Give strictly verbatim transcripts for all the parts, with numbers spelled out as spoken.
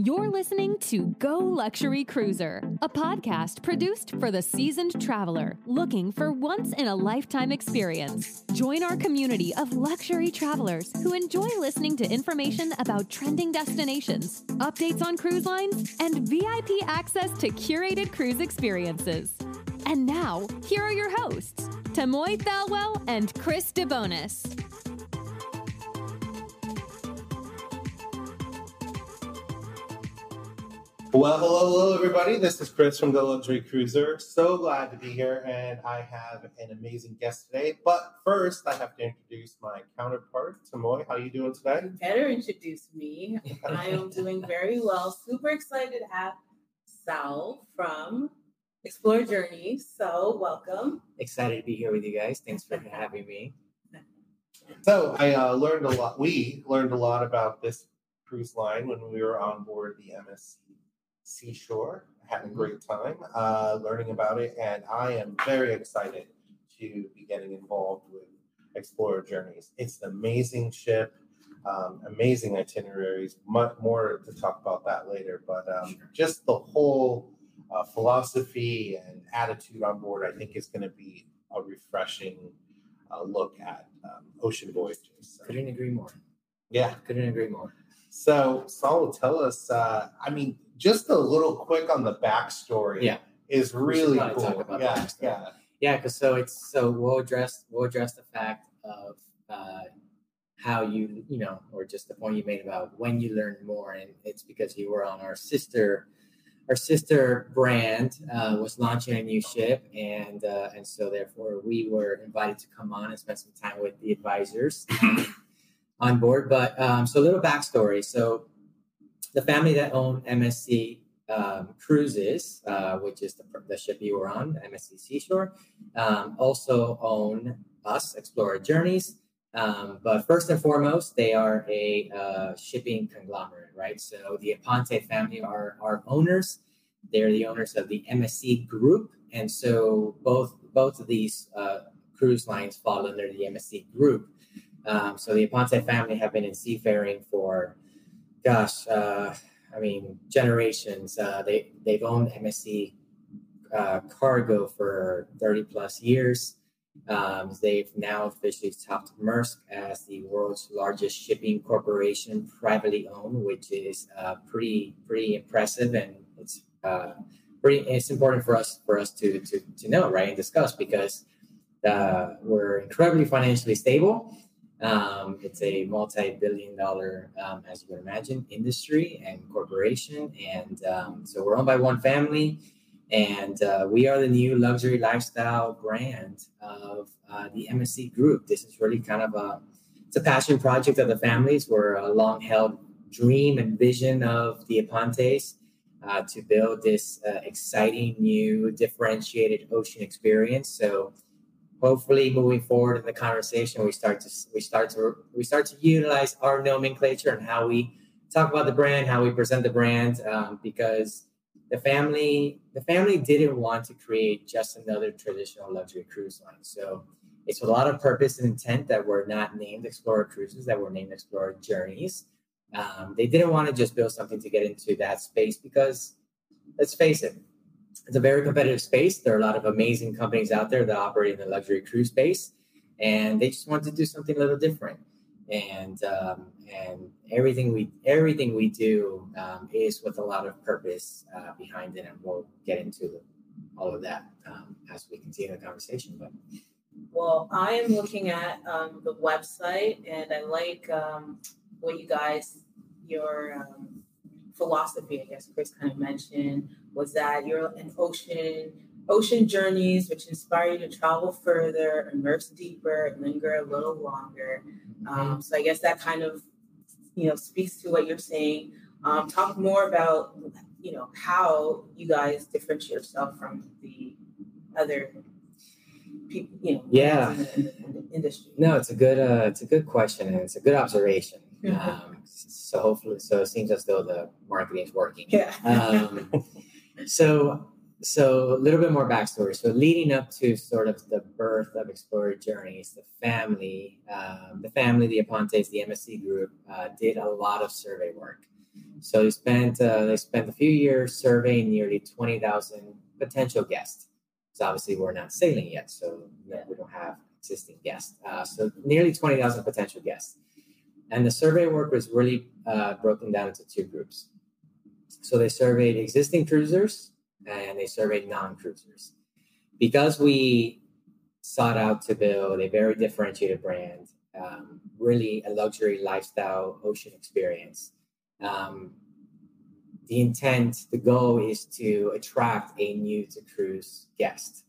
You're listening to Go Luxury Cruiser, a podcast produced for the seasoned traveler looking for once-in-a-lifetime experience. Join our community of luxury travelers who enjoy listening to information about trending destinations, updates on cruise lines, and V I P access to curated cruise experiences. And now, here are your hosts, Tamoy Falwell and Chris DeBonis. Well, hello, hello, everybody. This is Chris from Go Luxury Cruiser. So glad to be here, and I have an amazing guest today. But first, I have to introduce my counterpart, Tamoy. How are you doing today? You better introduce me. I am doing very well. Super excited to have Sal from Explora Journeys. So, welcome. Excited to be here with you guys. Thanks for having me. So, I uh, learned a lot. We learned a lot about this cruise line when we were on board the M S C Seashore, having a great time uh, learning about it, and I am very excited to be getting involved with Explorer Journeys. It's an amazing ship, um, amazing itineraries, much more to talk about that later, but um, sure. just the whole uh, philosophy and attitude on board, I think, is going to be a refreshing uh, look at um, ocean voyages. So. Couldn't agree more. Yeah. Couldn't agree more. So, Sal will tell us, uh, I mean, just a little quick on the backstory yeah. is really cool. Talk about yeah, backstory. yeah, yeah, because so it's so we'll address we'll address the fact of uh, how you you know, or just the point you made about when you learned more, and it's because you were on our sister our sister brand uh, was launching a new ship, and uh, and so therefore we were invited to come on and spend some time with the advisors on board. But um, so a little backstory, so. The family that owned M S C um, Cruises, uh, which is the, the ship you were on, M S C Seashore, um, also own us, Explorer Journeys. Um, but first and foremost, they are a uh, shipping conglomerate, right? So the Aponte family are our owners. They're the owners of the M S C Group. And so both, both of these uh, cruise lines fall under the M S C Group. Um, so the Aponte family have been in seafaring for... Gosh, uh, I mean, generations. Uh, they, they've owned M S C uh, Cargo for thirty plus years. Um, they've now officially topped Maersk as the world's largest shipping corporation, privately owned, which is uh, pretty pretty impressive. And it's uh, pretty it's important for us for us to to, to know, right, and discuss, because uh, we're incredibly financially stable. Um, it's a multi-billion dollar, um, as you can imagine, industry and corporation. And um, so we're owned by one family, and uh, we are the new luxury lifestyle brand of uh, the M S C Group. This is really kind of a, it's a passion project of the families. We're a long-held dream and vision of the Apontes uh, to build this uh, exciting, new, differentiated ocean experience. So hopefully, moving forward in the conversation, we start to we start to we start to utilize our nomenclature and how we talk about the brand, how we present the brand, um, because the family the family didn't want to create just another traditional luxury cruise line. So it's with a lot of purpose and intent that we're not named Explorer Cruises, that we're named Explorer Journeys. Um, they didn't want to just build something to get into that space because, let's face it, it's a very competitive space. There are a lot of amazing companies out there that operate in the luxury cruise space, and they just want to do something a little different. And um, and everything we everything we do um, is with a lot of purpose uh, behind it, and we'll get into all of that um, as we continue the conversation. But well, I am looking at um, the website, and I like um, what you guys your. Um, philosophy, I guess Chris kind of mentioned, was that you're an ocean ocean journeys, which inspire you to travel further, immerse deeper, and linger a little longer. Um, so I guess that kind of, you know, speaks to what you're saying. Um, talk more about, you know, how you guys differentiate yourself from the other people, you know, yeah. in, the, in the industry. No, it's a good, uh, it's a good question, and it's a good observation. Mm-hmm. Um, So hopefully, so it seems as though the marketing is working. Yeah. um, so, so a little bit more backstory. So leading up to sort of the birth of Explorer Journeys, the family, um, the family, the Apontes, the M S C Group, uh, did a lot of survey work. So they spent uh, they spent a few years surveying nearly twenty thousand potential guests. So obviously we're not sailing yet, so we don't have existing guests. Uh, so nearly twenty thousand potential guests. And the survey work was really uh, broken down into two groups. So they surveyed existing cruisers and they surveyed non-cruisers. Because we sought out to build a very differentiated brand, um, really a luxury lifestyle ocean experience, um, the intent, the goal is to attract a new-to-cruise guest,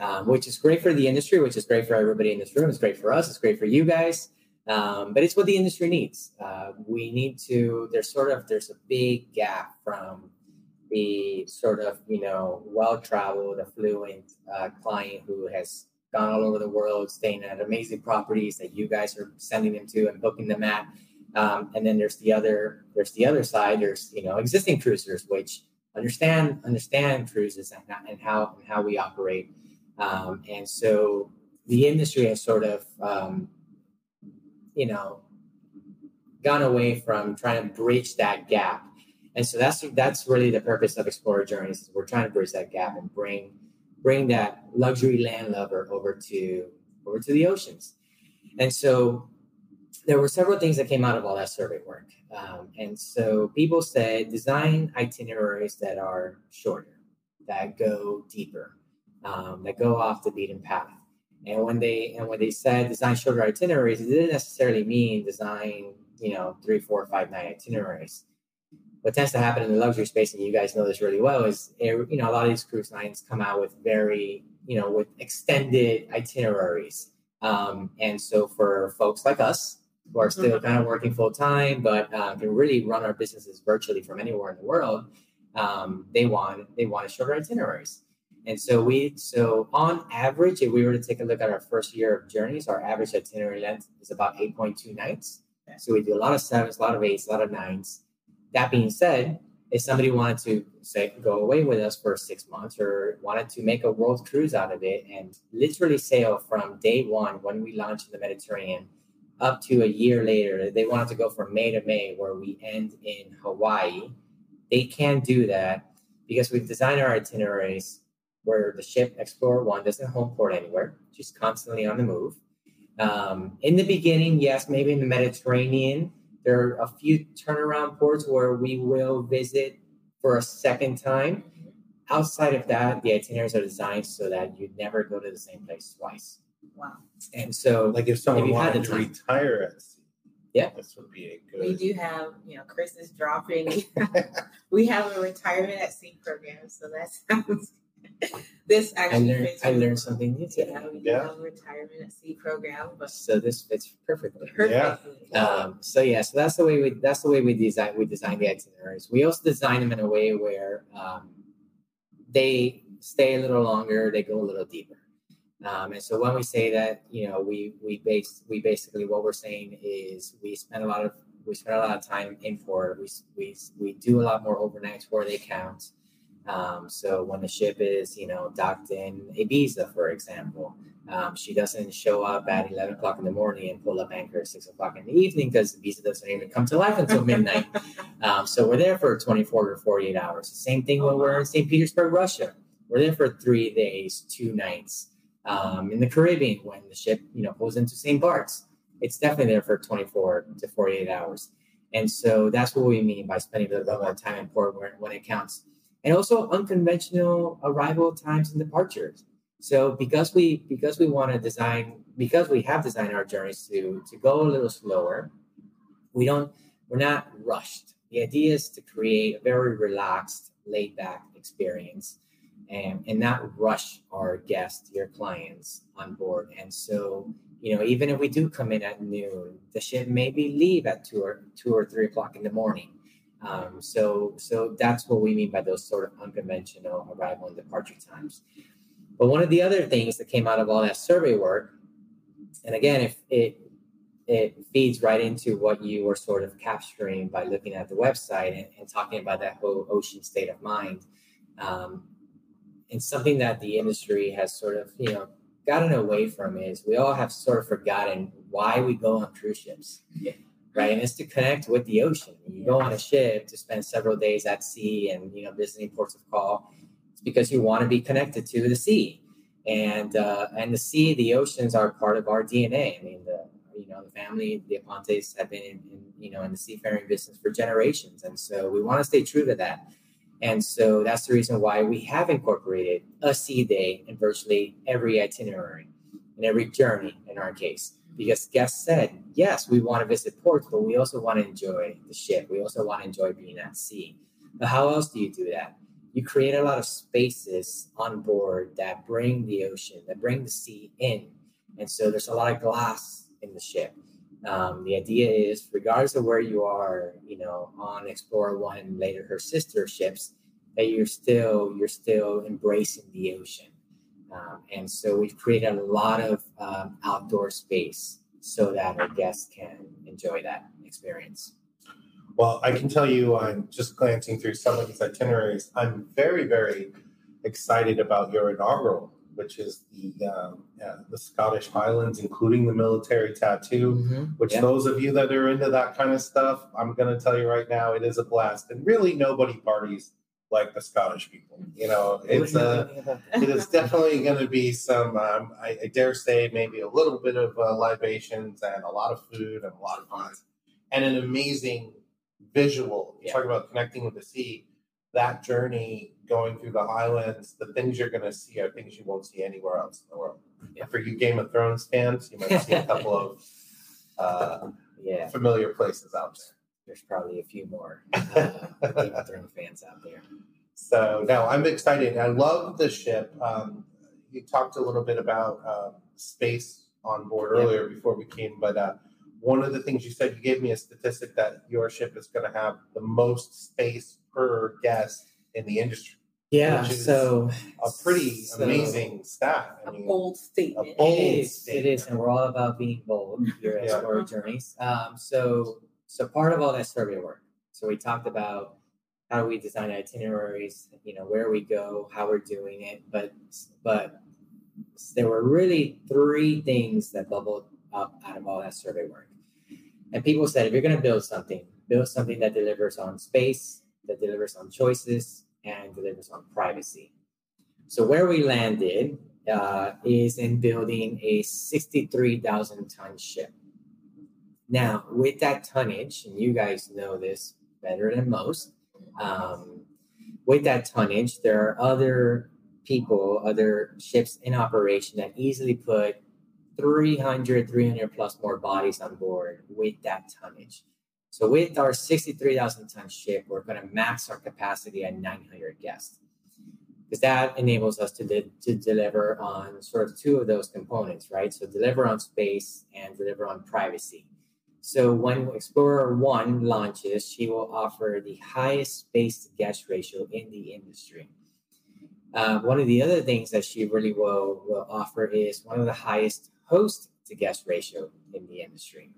um, which is great for the industry, which is great for everybody in this room. It's great for us. It's great for you guys. Um, but it's what the industry needs. Uh, we need to, there's sort of, there's a big gap from the sort of, you know, well-traveled, affluent uh, client who has gone all over the world, staying at amazing properties that you guys are sending them to and booking them at. Um, and then there's the other, there's the other side, there's, you know, existing cruisers, which understand, understand cruises and, and how, and how we operate. Um, and so the industry has sort of, um, you know, gone away from trying to bridge that gap. And so that's that's really the purpose of Explorer Journeys. Is we're trying to bridge that gap and bring bring that luxury land lover over to over to the oceans. And so there were several things that came out of all that survey work. Um, and so people said design itineraries that are shorter, that go deeper, um, that go off the beaten path. And when they and when they said design shorter itineraries, it didn't necessarily mean design, you know, three, four, five night itineraries. What tends to happen in the luxury space, and you guys know this really well, is you know a lot of these cruise lines come out with very you know with extended itineraries. Um, and so for folks like us who are still mm-hmm. kind of working full time, but uh, can really run our businesses virtually from anywhere in the world, um, they want they want shorter itineraries. And so we, so on average, if we were to take a look at our first year of journeys, our average itinerary length is about eight point two nights. So we do a lot of sevens, a lot of eights, a lot of nines. That being said, if somebody wanted to, say, go away with us for six months or wanted to make a world cruise out of it and literally sail from day one when we launch in the Mediterranean up to a year later, they wanted to go from May to May where we end in Hawaii, they can do that because we've designed our itineraries where the ship Explorer One doesn't home port anywhere. She's constantly on the move. Um, in the beginning, yes, maybe in the Mediterranean, there are a few turnaround ports where we will visit for a second time. Outside of that, the itineraries are designed so that you never go to the same place twice. Wow. And so, like if someone if wanted to time, retire at sea, yeah, this would be a good. We do have, you know, Chris is dropping. We have a retirement at sea program, so that sounds. This actually I learned, fits I learned something new today. Yeah, we yeah. have a retirement at sea program, but so this fits perfectly. Perfectly. Yeah. Um, so yeah, so that's the way we that's the way we design we design the itineraries. We also design them in a way where um, they stay a little longer, they go a little deeper. Um, and so when we say that, you know, we we base we basically what we're saying is we spend a lot of we spend a lot of time in port. We we we do a lot more overnights where they count. Um, so when the ship is, you know, docked in Ibiza, for example, um, she doesn't show up at eleven o'clock in the morning and pull up anchor at six o'clock in the evening because Ibiza doesn't even come to life until midnight. um, so we're there for twenty-four to forty-eight hours. The same thing when we're in Saint Petersburg, Russia. We're there for three days, two nights. Um, in the Caribbean, when the ship, you know, pulls into Saint Bart's, it's definitely there for twenty-four to forty-eight hours. And so that's what we mean by spending a little bit more time in port when it counts. And also unconventional arrival times and departures. So because we because we want to design because we have designed our journeys to to go a little slower, we don't we're not rushed. The idea is to create a very relaxed, laid back experience, and and not rush our guests, your clients on board. And so you know even if we do come in at noon, the ship maybe leave at two or two or three o'clock in the morning. Um, so, so that's what we mean by those sort of unconventional arrival and departure times. But one of the other things that came out of all that survey work, and again, if it, it feeds right into what you were sort of capturing by looking at the website and, and talking about that whole ocean state of mind. Um, and something that the industry has sort of, you know, gotten away from is we all have sort of forgotten why we go on cruise ships. Yeah. right? And it's to connect with the ocean. When you go on a ship to spend several days at sea and, you know, visiting ports of call, it's because you want to be connected to the sea. And uh, and the sea, the oceans are part of our D N A. I mean, the you know, the family, the Apontes have been in, in you know in the seafaring business for generations. And so we want to stay true to that. And so that's the reason why we have incorporated a sea day in virtually every itinerary and every journey in our case. Because guests said, yes, we want to visit ports, but we also want to enjoy the ship. We also want to enjoy being at sea. But how else do you do that? You create a lot of spaces on board that bring the ocean, that bring the sea in. And so there's a lot of glass in the ship. Um, the idea is, regardless of where you are, you know, on Explorer One and later her sister ships, that you're still you're still embracing the ocean. Um, and so we've created a lot of um, outdoor space so that our guests can enjoy that experience. Well, I can tell you, I'm just glancing through some of these itineraries. I'm very, very excited about your inaugural, which is the um, uh, the Scottish Highlands, including the military tattoo, mm-hmm. which yeah. those of you that are into that kind of stuff, I'm going to tell you right now, it is a blast. And really, nobody parties like the Scottish people. You know, it's a, it is definitely going to be some, um, I, I dare say, maybe a little bit of uh, libations and a lot of food and a lot of fun and an amazing visual. You yeah. talk about connecting with the sea, that journey going through the Highlands, the things you're going to see are things you won't see anywhere else in the world. Yeah. For you Game of Thrones fans, you might see a couple of uh, yeah. familiar places out there. There's probably a few more uh, Game of Thrones fans out there. So, no, I'm excited. I love the ship. Um, you talked a little bit about uh, space on board earlier yeah. before we came, but uh, one of the things you said, you gave me a statistic that your ship is going to have the most space per guest in the industry. Yeah, which is so a pretty so amazing stat. I mean, a bold statement. A bold it is, statement. It is, and we're all about being bold here at yeah. Explorer Journeys. Um, so, so part of all that survey work. So we talked about how do we design itineraries, you know, where we go, how we're doing it, but but there were really three things that bubbled up out of all that survey work. And people said, if you're going to build something, build something that delivers on space, that delivers on choices, and delivers on privacy. So where we landed uh, is in building a sixty-three thousand ton ship. Now, with that tonnage, and you guys know this better than most, um, with that tonnage, there are other people, other ships in operation that easily put three hundred, three hundred plus more bodies on board with that tonnage. So with our sixty-three thousand ton ship, we're going to max our capacity at nine hundred guests, because that enables us to, de- to deliver on sort of two of those components, right? So deliver on space and deliver on privacy. So when Explorer One launches, she will offer the highest space to guest ratio in the industry. Uh, one of the other things that she really will, will offer is one of the highest host to guest ratio in the industry.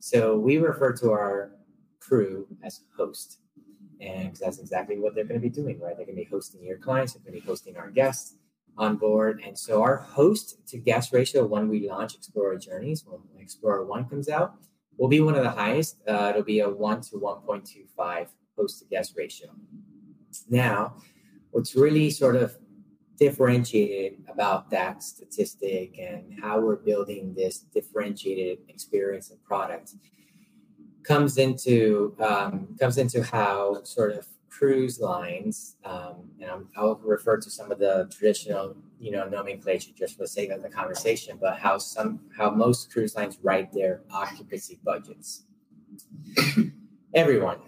So we refer to our crew as host, and that's exactly what they're going to be doing, right? They're going to be hosting your clients, they're going to be hosting our guests on board. And so our host to guest ratio when we launch Explorer Journeys, when Explorer One comes out, will be one of the highest. Uh, it'll be a one to one point two five host to guest ratio. Now, what's really sort of differentiated about that statistic and how we're building this differentiated experience and product comes into um, comes into how sort of cruise lines, um, and I'm, I'll refer to some of the traditional, you know, nomenclature just for the sake of the conversation, but how some how most cruise lines write their occupancy budgets. Everyone.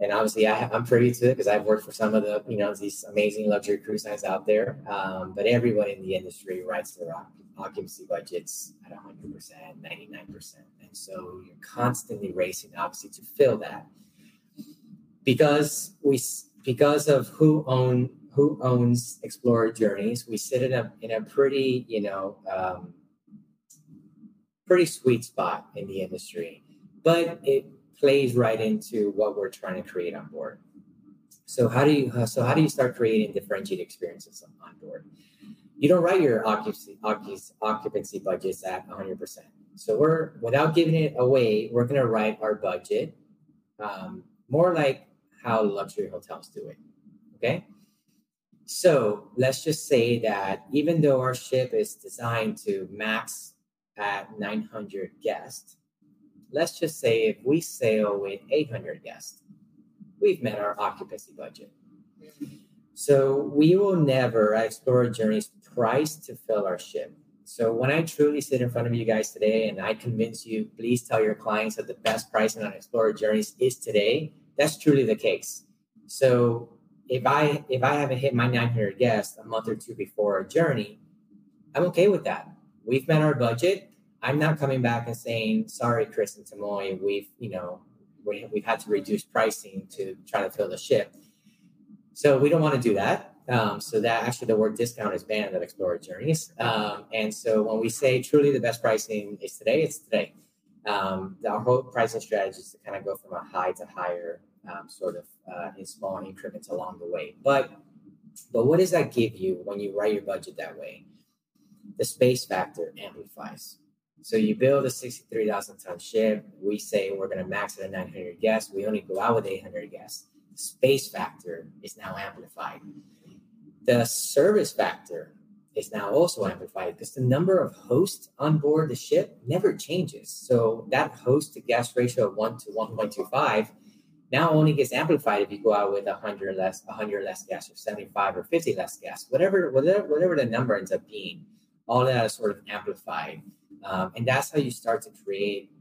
And obviously, I, I'm privy to it because I've worked for some of the, you know, these amazing luxury cruise lines out there. Um, but everyone in the industry writes their occupancy budgets at one hundred percent, ninety-nine percent. And so you're constantly racing, obviously, to fill that. Because we, because of who own who owns Explorer Journeys, we sit in a in a pretty, you know, um, pretty sweet spot in the industry. But it plays right into what we're trying to create on board. So how do you so how do you start creating differentiated experiences on board? You don't write your occupancy occupancy budgets at one hundred percent. So we're, without giving it away, we're going to write our budget um, more like how luxury hotels do it. Okay. So let's just say that even though our ship is designed to max at nine hundred guests, let's just say if we sail with eight hundred guests, we've met our occupancy budget. So we will never at Explora Journeys price to fill our ship. So when I truly sit in front of you guys today and I convince you, please tell your clients that the best pricing on Explora Journeys is today, that's truly the case. So if I if I haven't hit my nine hundred guests a month or two before our journey, I'm okay with that. We've met our budget. I'm not coming back and saying, sorry, Chris and Tamoy, we've, you know, we, we've had to reduce pricing to try to fill the ship. So we don't want to do that. Um, so that actually the word discount is banned at Explorer Journeys. Um, and so when we say truly the best pricing is today, it's today. Um, our whole pricing strategy is to kind of go from a high to higher um, sort of uh, in small increments along the way. But but what does that give you when you write your budget that way? The space factor amplifies. So you build a sixty-three thousand ton ship. We say we're going to max it at nine hundred guests. We only go out with eight hundred guests. The space factor is now amplified. The service factor is now also amplified because the number of hosts on board the ship never changes. So that host to guest ratio of one to one point two five now only gets amplified if you go out with one hundred less guests or seventy-five or fifty less guests, whatever, whatever, whatever the number ends up being. All that is sort of amplified. Um, and that's how you start to create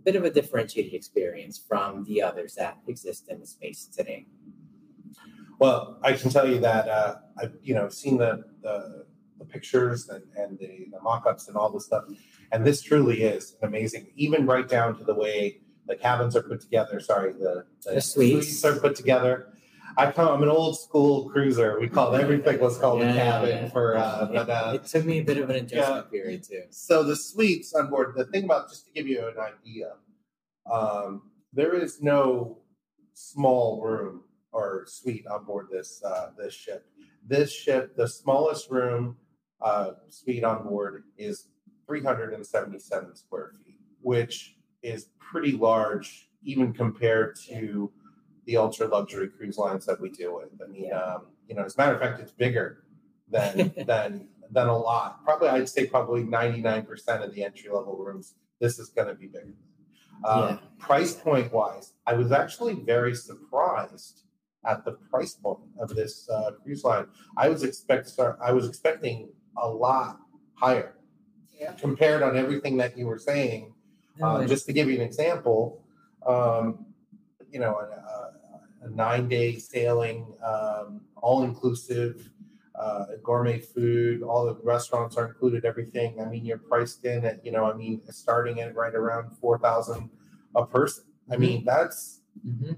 a bit of a differentiated experience from the others that exist in the space today. Well, I can tell you that uh, I've you know seen the the, the pictures and, and the, the mock-ups and all this stuff, and this truly is an amazing, even right down to the way the cabins are put together. Sorry, the, the, the suites. suites are put together. I come, I'm an old school cruiser. We call everything was called yeah, a cabin yeah. for, uh, it, but, uh, it took me a bit of an adjustment yeah. period too. So the suites on board, the thing about, just to give you an idea, um, there is no small room or suite on board this, uh, this ship, this ship, the smallest room, uh, suite on board is three hundred seventy-seven square feet, which is pretty large, even compared to yeah. the ultra luxury cruise lines that we deal with. I mean, yeah. um, you know, as a matter of fact, it's bigger than than than a lot. Probably, I'd say probably ninety-nine percent of the entry level rooms. This is going to be bigger. Um, yeah. Price point wise, I was actually very surprised at the price point of this uh, cruise line. I was expect I was expecting a lot higher yeah. compared on everything that you were saying. Um, no, just to give you an example, um, you know. Uh, A nine-day sailing, um, all-inclusive, uh, gourmet food. All the restaurants are included. Everything. I mean, you're priced in at, you know, I mean, starting at right around four thousand a person. I mean, that's, mm-hmm.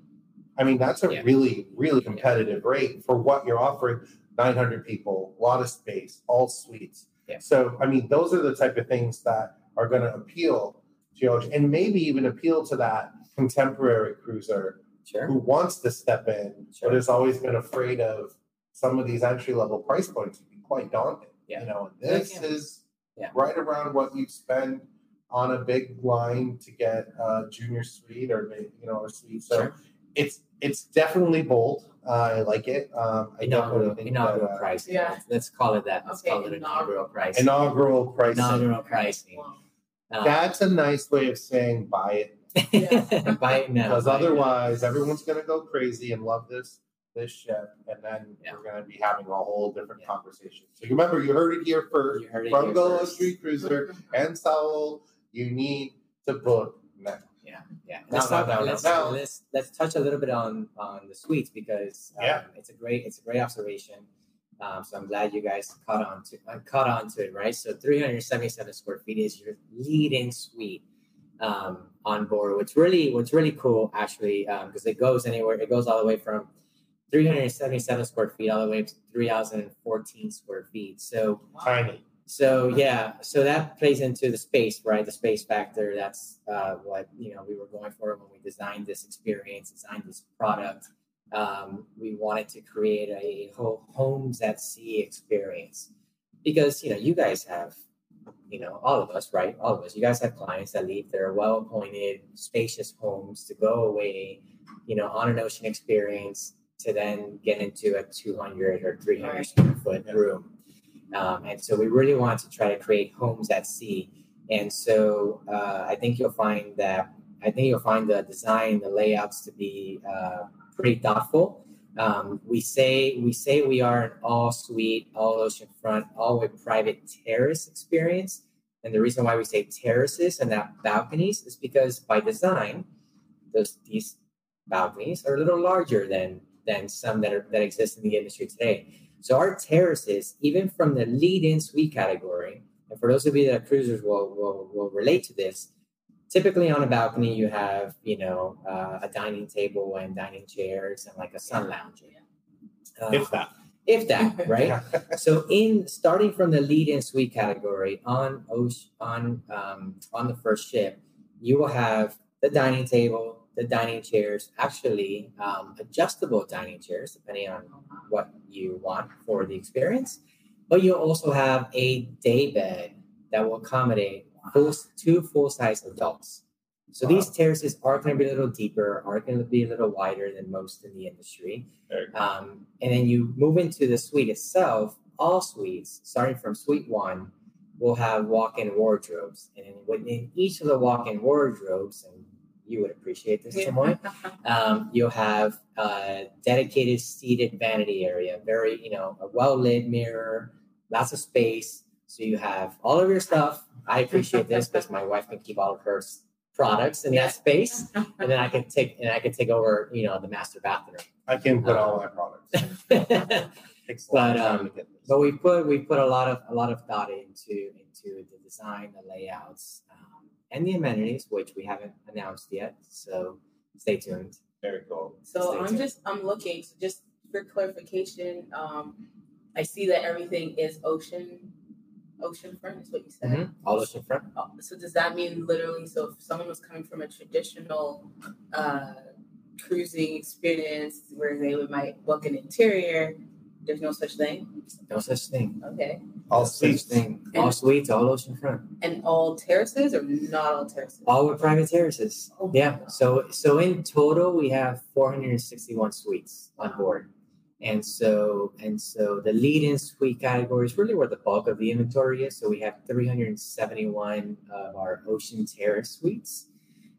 I mean, that's a yeah. really, really competitive yeah. rate for what you're offering. Nine hundred people, a lot of space, all suites. Yeah. So, I mean, those are the type of things that are going to appeal to your, and maybe even appeal to that contemporary cruiser. Sure. Who wants to step in, sure. but has always been afraid of some of these entry-level price points. Would be quite daunting. Yeah. You know, and this yeah. is yeah. right around what you spend on a big line to get a junior suite or maybe, you know, a suite. So sure. it's it's definitely bold. Uh, I like it. Um, I inaugural think inaugural that, uh, pricing. Yeah. Let's call it that. Let's okay. call it inaugural pricing. Inaugural pricing. Inaugural pricing. Um, That's a nice way of saying buy it. Yeah. Buy it now, because otherwise now. everyone's going to go crazy and love this this ship, and then yeah. we're going to be having a whole different yeah. conversation. So remember, you heard it here first you heard it from Go Luxury Cruiser and Sal. You need to book now. Yeah, yeah. Let's now, talk, now, let's, now. let's let's touch a little bit on on the suites because um, yeah. it's a great it's a great observation. Um, so I'm glad you guys caught on to uh, caught on to it, right? So three hundred seventy-seven square feet is your lead-in suite. Um, on board, which really, what's really cool actually, um, because it goes anywhere, it goes all the way from three hundred seventy-seven square feet all the way up to three thousand fourteen square feet. So tiny. So yeah, so that plays into the space, right? The space factor. That's uh, what you know we were going for when we designed this experience, designed this product. Um, we wanted to create a whole homes at sea experience because you know you guys have you know, all of us, right? All of us. You guys have clients that leave their well-appointed, spacious homes to go away, you know, on an ocean experience to then get into a two hundred or three hundred right. square foot yeah. room. Um, and so we really want to try to create homes at sea. And so uh, I think you'll find that, I think you'll find the design, the layouts to be uh, pretty thoughtful. Um, we say we say we are an all suite, all oceanfront, all with private terrace experience. And the reason why we say terraces and not balconies is because by design, those these balconies are a little larger than than some that are that exist in the industry today. So our terraces, even from the lead-in suite category, and for those of you that are cruisers will will, will relate to this. Typically on a balcony, you have, you know, uh, a dining table and dining chairs and like a sun lounge. Uh, if that. If that, right? yeah. So in starting from the lead-in suite category on on um, on the first ship, you will have the dining table, the dining chairs, actually um, adjustable dining chairs, depending on what you want for the experience. But you'll also have a day bed that will accommodate Full, two full-size adults. So wow. these terraces are going to be a little deeper, are going to be a little wider than most in the industry. Um, and then you move into the suite itself. All suites, starting from suite one, will have walk-in wardrobes. And within each of the walk-in wardrobes, and you would appreciate this, yeah. Tamoy, um, you'll have a dedicated seated vanity area, very, you know, a well-lit mirror, lots of space. So you have all of your stuff. I appreciate this because my wife can keep all of her products in that space, and then I can take and I can take over, you know, the master bathroom. I can put um, all my products. but um, but we put we put a lot of a lot of thought into into the design, the layouts, um, and the amenities, which we haven't announced yet. So stay tuned. Very cool. So stay I'm tuned. just I'm looking so just for clarification. Um, I see that everything is ocean. Oceanfront is what you said. Mm-hmm. All oceanfront. Oh, so does that mean literally? So if someone was coming from a traditional uh, cruising experience where they would might book an interior, there's no such thing. No such thing. Okay. All no suites. Thing. And, all suites. All oceanfront. And all terraces, or not all terraces? All with private terraces. Oh, yeah. Wow. So so in total, we have four hundred sixty-one suites wow. on board. And so, and so the lead-in suite category is really where the bulk of the inventory is. So we have three hundred seventy-one of our ocean terrace suites.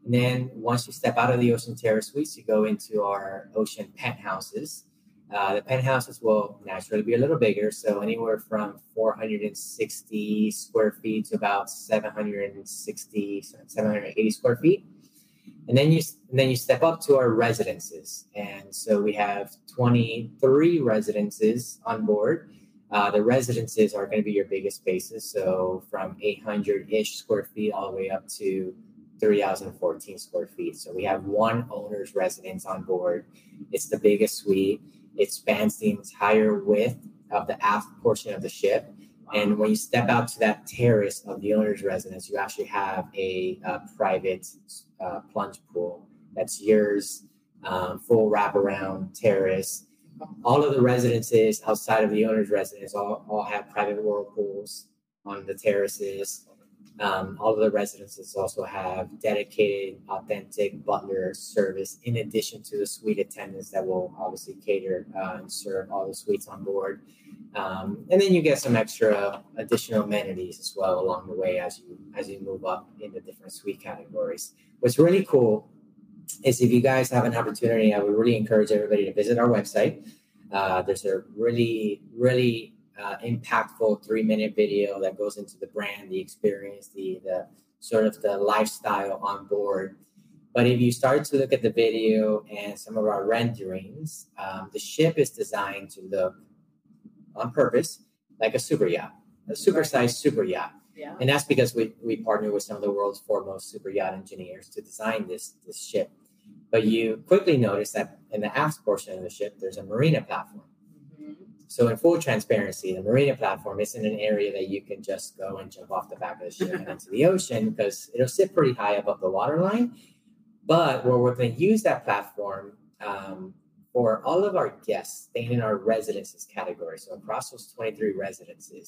And then once you step out of the ocean terrace suites, you go into our ocean penthouses. Uh, the penthouses will naturally be a little bigger. So anywhere from four hundred sixty square feet to about seven hundred sixty, seven hundred eighty square feet. And then you and then you step up to our residences. And so we have twenty-three residences on board. Uh, the residences are going to be your biggest spaces. So from eight hundred-ish square feet all the way up to three thousand fourteen square feet. So we have one owner's residence on board. It's the biggest suite. It spans the entire width of the aft portion of the ship. And when you step out to that terrace of the owner's residence, you actually have a, a private uh, plunge pool that's yours, um, full wraparound terrace. All of the residences outside of the owner's residence all, all have private whirlpools on the terraces. Um, all of the residences also have dedicated, authentic butler service in addition to the suite attendants that will obviously cater uh, and serve all the suites on board. Um, and then you get some extra additional amenities as well along the way as you as you move up in the different suite categories. What's really cool is if you guys have an opportunity, I would really encourage everybody to visit our website. Uh, there's a really, really Uh, impactful three-minute video that goes into the brand, the experience, the the sort of the lifestyle on board. But if you start to look at the video and some of our renderings, um, the ship is designed to look, on purpose, like a super yacht, a super-sized super yacht. Yeah. And that's because we we partner with some of the world's foremost super yacht engineers to design this this ship. But you quickly notice that in the aft portion of the ship, there's a marina platform. So in full transparency, the marina platform isn't an area that you can just go and jump off the back of the ship and into the ocean because it'll sit pretty high above the waterline. But where we're going to use that platform um, for all of our guests staying in our residences category. So across those twenty-three residences,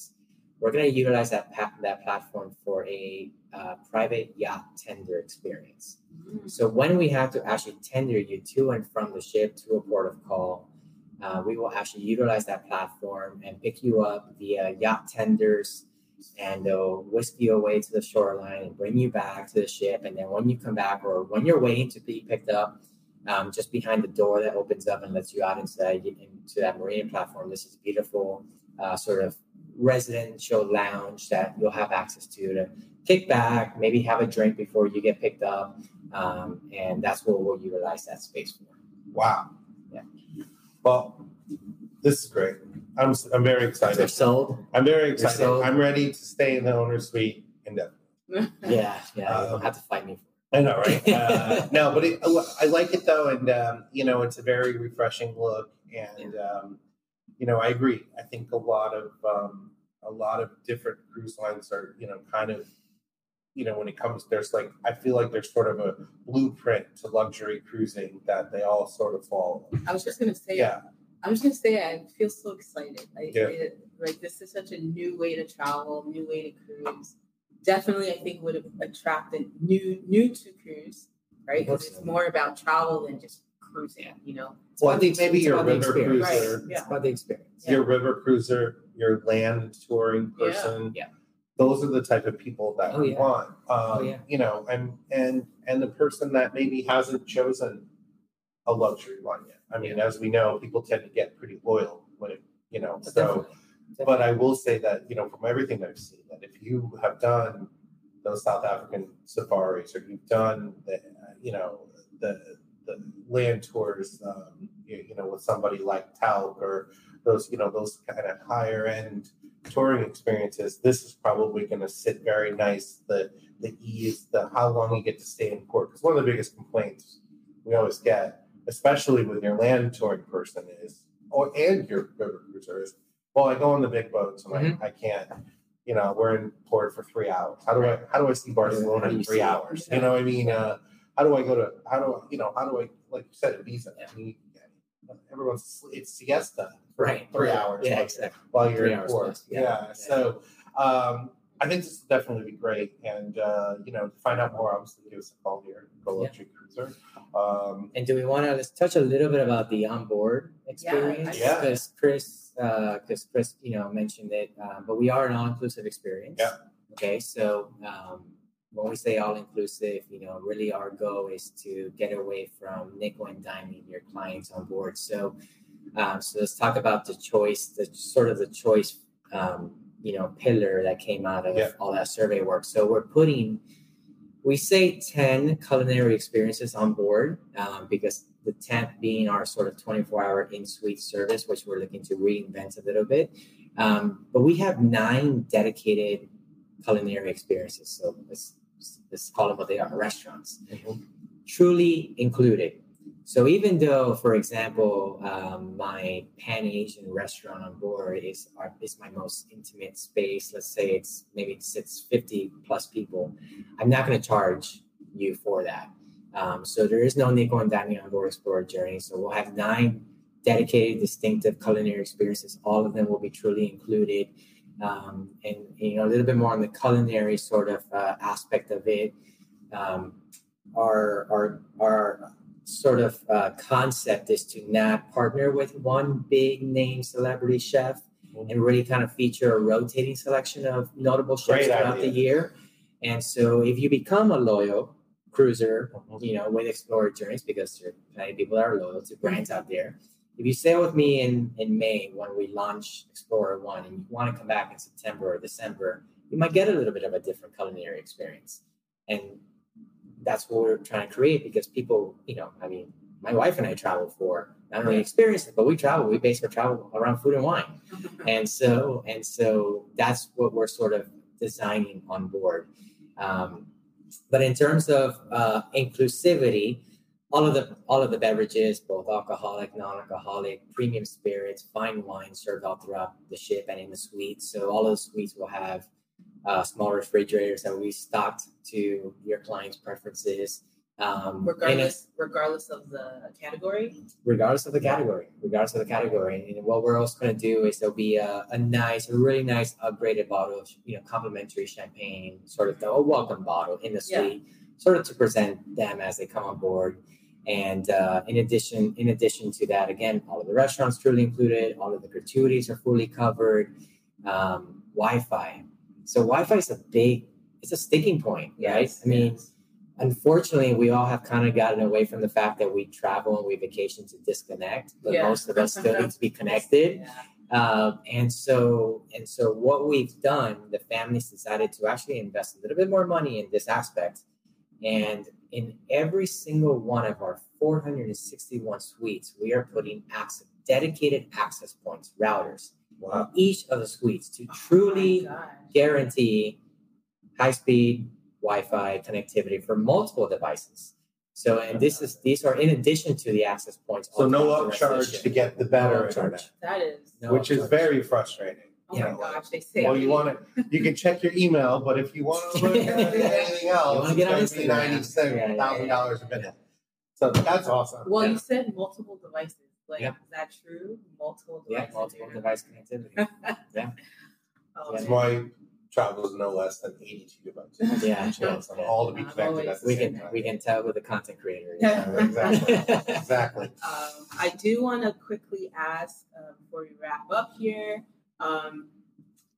we're going to utilize that that platform for a uh, private yacht tender experience. Mm-hmm. So when we have to actually tender you to and from the ship to a port of call, uh, we will actually utilize that platform and pick you up via yacht tenders, and they'll whisk you away to the shoreline and bring you back to the ship. And then when you come back, or when you're waiting to be picked up, um, just behind the door that opens up and lets you out into that, into that marina platform, this is beautiful uh, sort of residential lounge that you'll have access to to kick back, maybe have a drink before you get picked up, um, and that's what we'll utilize that space for. Wow. Yeah. Well, this is great. I'm I'm very excited. You're sold. I'm very excited. I'm ready to stay in the owner's suite and definitely. yeah, yeah. Um, you don't have to fight me. I know, right? Uh, no, but it, I like it though, and um, you know, it's a very refreshing look, and. Yeah. Um, You know, I agree. I think a lot of um, a lot of different cruise lines are, you know, kind of, you know, when it comes, there's like, I feel like there's sort of a blueprint to luxury cruising that they all sort of follow. I was just going to say, yeah. I was going to say, I feel so excited. I, yeah. I, like, this is such a new way to travel, new way to cruise. Definitely, I think would have attracted new, new to cruise, right? Because it's more about travel than just cruising, you know. Well, I think maybe your river cruiser, right. yeah. It's about the experience. Yeah. Your river cruiser, your land touring person, yeah. Yeah. Those are the type of people that oh, we yeah. want. Um, oh, yeah. You know, and and and the person that maybe hasn't chosen a luxury line yet. I mean, yeah. as we know, people tend to get pretty loyal when it, you know. But so, definitely. Definitely. But I will say that, you know, from everything I've seen, that if you have done those South African safaris, or you've done the, you know, the the land tours, um, you, you know, with somebody like Talc, or those, you know, those kind of higher end touring experiences, this is probably going to sit very nice. The the ease, the how long you get to stay in port. Because one of the biggest complaints we always get, especially with your land touring person, is, or and your river cruiser is, well, I go on the big boats and mm-hmm. I, I can't. You know, we're in port for three hours. How do I how do I see Barcelona in three hours? You know what I mean? Uh, How do I go to, how do I, you know, how do I, like you said, Ibiza, I mean, everyone's, it's siesta, right? Three right. hours. Yeah, like, exactly. While you're in port. Yeah. Yeah. yeah. So um, I think this will definitely be great. And, uh, you know, to find out more, obviously, give us a call here at Go Luxury Cruiser. Um, and do we want to, let's touch a little bit about the onboard experience? Yeah. Because yeah. Chris, because uh, Chris, you know, mentioned it, um, but we are an all-inclusive experience. Yeah. Okay. So, um, when we say all-inclusive, you know, really our goal is to get away from nickel and diming your clients on board. So, um, so let's talk about the choice, the sort of the choice, um, you know, pillar that came out of yeah. all that survey work. So we're putting, we say ten culinary experiences on board, um, because the tenth being our sort of twenty-four hour in-suite service, which we're looking to reinvent a little bit. Um, but we have nine dedicated culinary experiences. So let's Let's call them what they are, restaurants, mm-hmm. truly included. So even though, for example, um, my Pan-Asian restaurant on board is our, is my most intimate space. Let's say it's maybe it sits fifty plus people. I'm not going to charge you for that. Um, so there is no nickel and diming on board Explorer Journeys. So we'll have nine dedicated, distinctive culinary experiences. All of them will be truly included. Um, and, you know, a little bit more on the culinary sort of uh, aspect of it, um, our, our, our sort of uh, concept is to not partner with one big name celebrity chef mm-hmm. and really kind of feature a rotating selection of notable chefs Great throughout idea. the year. And so if you become a loyal cruiser, mm-hmm. you know, with Explorer Journeys, because there are plenty of people that are loyal to brands out there. If you sail with me in, in May when we launch Explorer One and you want to come back in September or December, you might get a little bit of a different culinary experience. And that's what we're trying to create because people, you know, I mean, my wife and I travel for, not only experience it, but we travel, we basically travel around food and wine. And so, and so that's what we're sort of designing on board. Um, but in terms of uh, inclusivity, All of the all of the beverages, both alcoholic, non-alcoholic, premium spirits, fine wine served all throughout the ship and in the suite. So all of the suites will have uh, small refrigerators that we stocked to your clients' preferences. Um, regardless, regardless of the category? Regardless of the category. Regardless of the category. And what we're also going to do is there'll be a, a nice, a really nice upgraded bottle of, you know, complimentary champagne, sort of the, a welcome bottle in the suite, yeah. sort of to present them as they come on board. And uh, in addition, in addition to that, again, all of the restaurants truly included, all of the gratuities are fully covered. Um, Wi-Fi. So Wi-Fi is a big, it's a sticking point, right? Yes, I mean, yes. Unfortunately, we all have kind of gotten away from the fact that we travel and we vacation to disconnect, but yeah, most of us still need to be connected. Yeah. Um, and so, and so what we've done, the families decided to actually invest a little bit more money in this aspect. And in every single one of our four hundred sixty-one suites, we are putting access, dedicated access points, routers, wow. in each of the suites to truly oh guarantee high-speed Wi-Fi connectivity for multiple devices. So, and this is these are in addition to the access points. So no upcharge to get the better internet. That is, which is very frustrating. Oh my gosh, they say. Well, you want to, you can check your email, but if you want to look at anything else, it's going to be ninety-seven thousand dollars a minute. So that's awesome. Well, you said multiple devices. Like, is that true? Multiple devices. Yeah, multiple device connectivity. Yeah. That's why. Travels no less than eighty-two devices. Yeah, sure. So all to be connected at the we same can, time. We can tell with the content creator. Yeah, exactly. Exactly. Um, I do want to quickly ask um, before we wrap up here, um,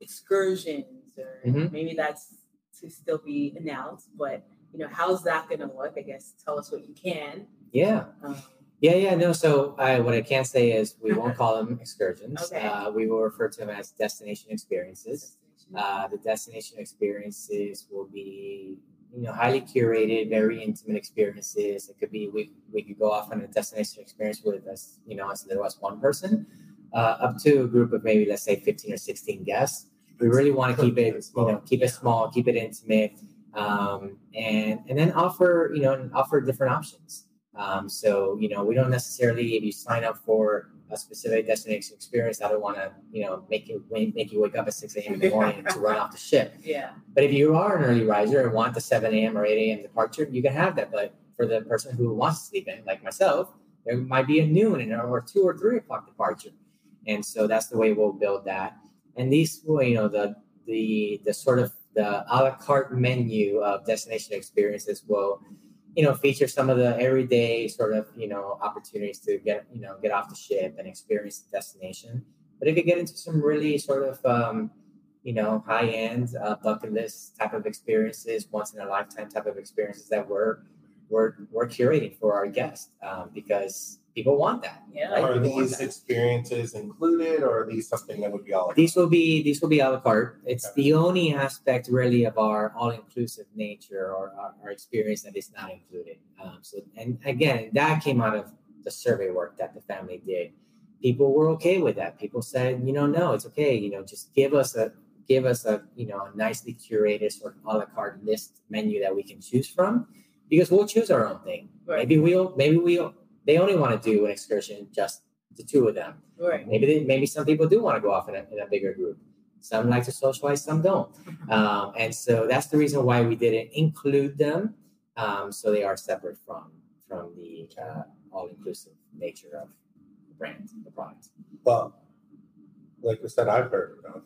excursions, or mm-hmm. maybe that's to still be announced, but you know, how's that going to look? I guess tell us what you can. Yeah. Um, Yeah, yeah, no. So I, what I can say is we won't call them excursions. Okay. Uh, we will refer to them as destination experiences. Destination. Uh, the destination experiences will be, you know, highly curated, very intimate experiences. It could be we we could go off on a destination experience with us, you know, as little as one person, uh, up to a group of maybe let's say fifteen or sixteen guests. We really want to keep it, you know, keep it small, keep it intimate, um, and and then offer, you know, offer different options. Um, so, you know, we don't necessarily, if you sign up for a specific destination experience, I don't want to, you know, make you, make you wake up at six a.m. in the morning to run off the ship. Yeah. But if you are an early riser and want the seven a.m. or eight a.m. departure, you can have that. But for the person who wants to sleep in, like myself, there might be a noon or two or three o'clock departure. And so that's the way we'll build that. And these, well, you know, the, the, the sort of the a la carte menu of destination experiences will, you know, feature some of the everyday sort of, you know, opportunities to get, you know, get off the ship and experience the destination. But it could get into some really sort of, um, you know, high-end uh, bucket list type of experiences, once-in-a-lifetime type of experiences that we're we're we're curating for our guests um, because people want that. Yeah. Right? Are these experiences included, or are these something that would be all? About? These will be these will be a la carte. It's okay. The only aspect really of our all-inclusive nature or our, our experience that is not included. Um, so, and again, that came out of the survey work that the family did. People were okay with that. People said, you know, no, it's okay. You know, just give us a give us a you know a nicely curated sort of a la carte list menu that we can choose from. Because we'll choose our own thing. Right. Maybe we'll, maybe we'll, they only want to do an excursion, just the two of them. Right. Maybe they, maybe some people do want to go off in a, in a bigger group. Some like to socialize, some don't. Um, and so that's the reason why we didn't include them. Um, so they are separate from, from the uh, all-inclusive nature of the brand, the product. Well, like we said, I've heard enough.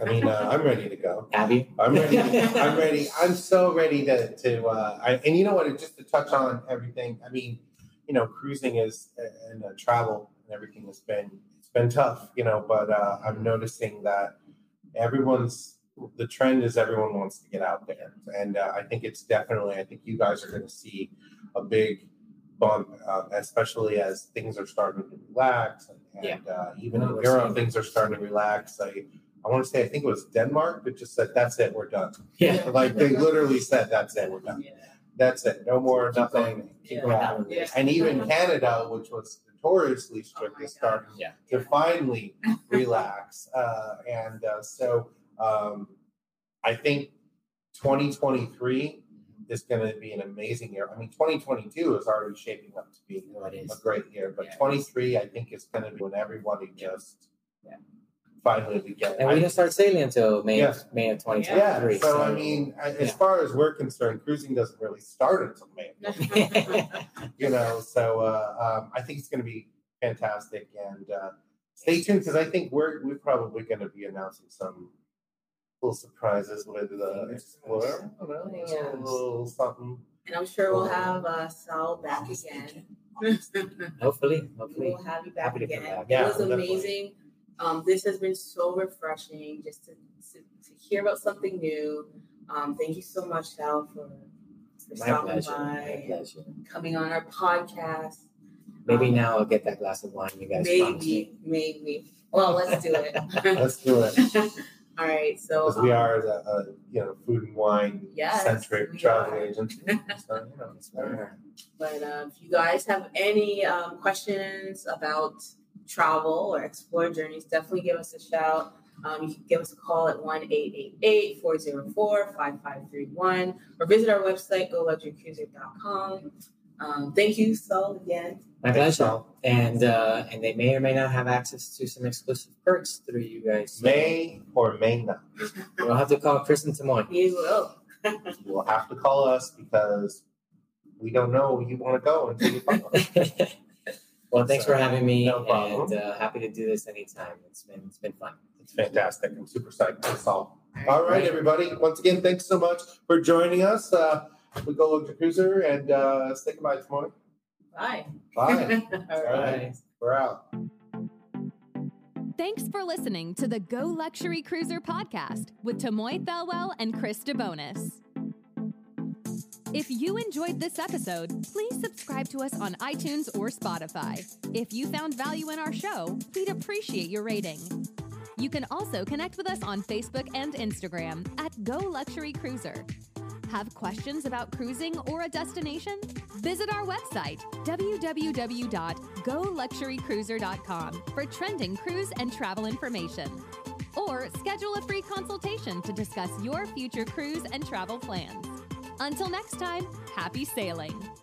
I mean, uh, I'm ready to go. Abby? I'm ready. I'm ready. I'm so ready to, to uh, I, and you know what, just to touch on everything, I mean, you know, cruising is, and uh, travel and everything has been, it's been tough, you know, but uh, I'm noticing that everyone's, the trend is everyone wants to get out there. And uh, I think it's definitely, I think you guys are going to see a big bump, uh, especially as things are starting to relax. And, and yeah. uh, even in Europe, things are starting to relax. I, I want to say, I think it was Denmark, but just said, that's it, we're done. Yeah. Like they literally said, that's it, we're done. Yeah. That's it. No more, nothing. Yeah. Yeah. Yeah. And even Canada, which was notoriously strict, oh is starting yeah. to yeah. finally relax. Uh, and uh, so um, I think twenty twenty-three is going to be an amazing year. I mean, twenty twenty-two is already shaping up to be no, a great year, but yeah, twenty-three, I think, is going to be when everybody yeah. just... Yeah. finally we get. And we didn't start sailing until May yeah. of, May of twenty twenty-three. Yeah. So, so I mean, as yeah. far as we're concerned, cruising doesn't really start until May. You know, so uh, um, I think it's going to be fantastic, and uh, stay tuned, because I think we're we're probably going to be announcing some little surprises with the uh, Explorer. I don't know, yes. a little something. And I'm sure we'll have uh, Sal back again. Hopefully, hopefully we'll have you back Happy again. Back. Yeah, it was definitely. Amazing. Um, this has been so refreshing just to, to, to hear about something new. Um, thank you so much, Sal, for, for stopping by and coming on our podcast. Maybe um, now I'll get that glass of wine you guys promised me. Maybe, maybe. Well, let's do it. Let's do it. All right, so because we um, are the uh, you know food and wine yes, centric travel are. agency, so you know it's better. But uh, if you guys have any um, questions about travel or Explora Journeys, definitely give us a shout. Um, you can give us a call at one eight eight eight, four zero four, five five three one or visit our website go luxury cruiser dot com. Um, thank you, Sol, again. My pleasure. And uh, and they may or may not have access to some exclusive perks through you guys. So may or may not. We'll have to call Chris and Tamoy. You will. You will have to call us because we don't know where you want to go until you follow us. Well, thanks so, for having me. No problem. And uh, happy to do this anytime. It's been it's been fun. It's fantastic. I'm super psyched for Sol. All right, everybody. Once again, thanks so much for joining us. Uh, We go look to Cruiser and uh, say goodbye tomorrow. Bye. Bye. All right. We're out. Thanks for listening to the Go Luxury Cruiser podcast with Tamoy Falwell and Chris DeBonis. If you enjoyed this episode, please subscribe to us on iTunes or Spotify. If you found value in our show, we'd appreciate your rating. You can also connect with us on Facebook and Instagram at Go Luxury Cruiser. Have questions about cruising or a destination? Visit our website, w w w dot go luxury cruiser dot com, for trending cruise and travel information. Or schedule a free consultation to discuss your future cruise and travel plans. Until next time, happy sailing!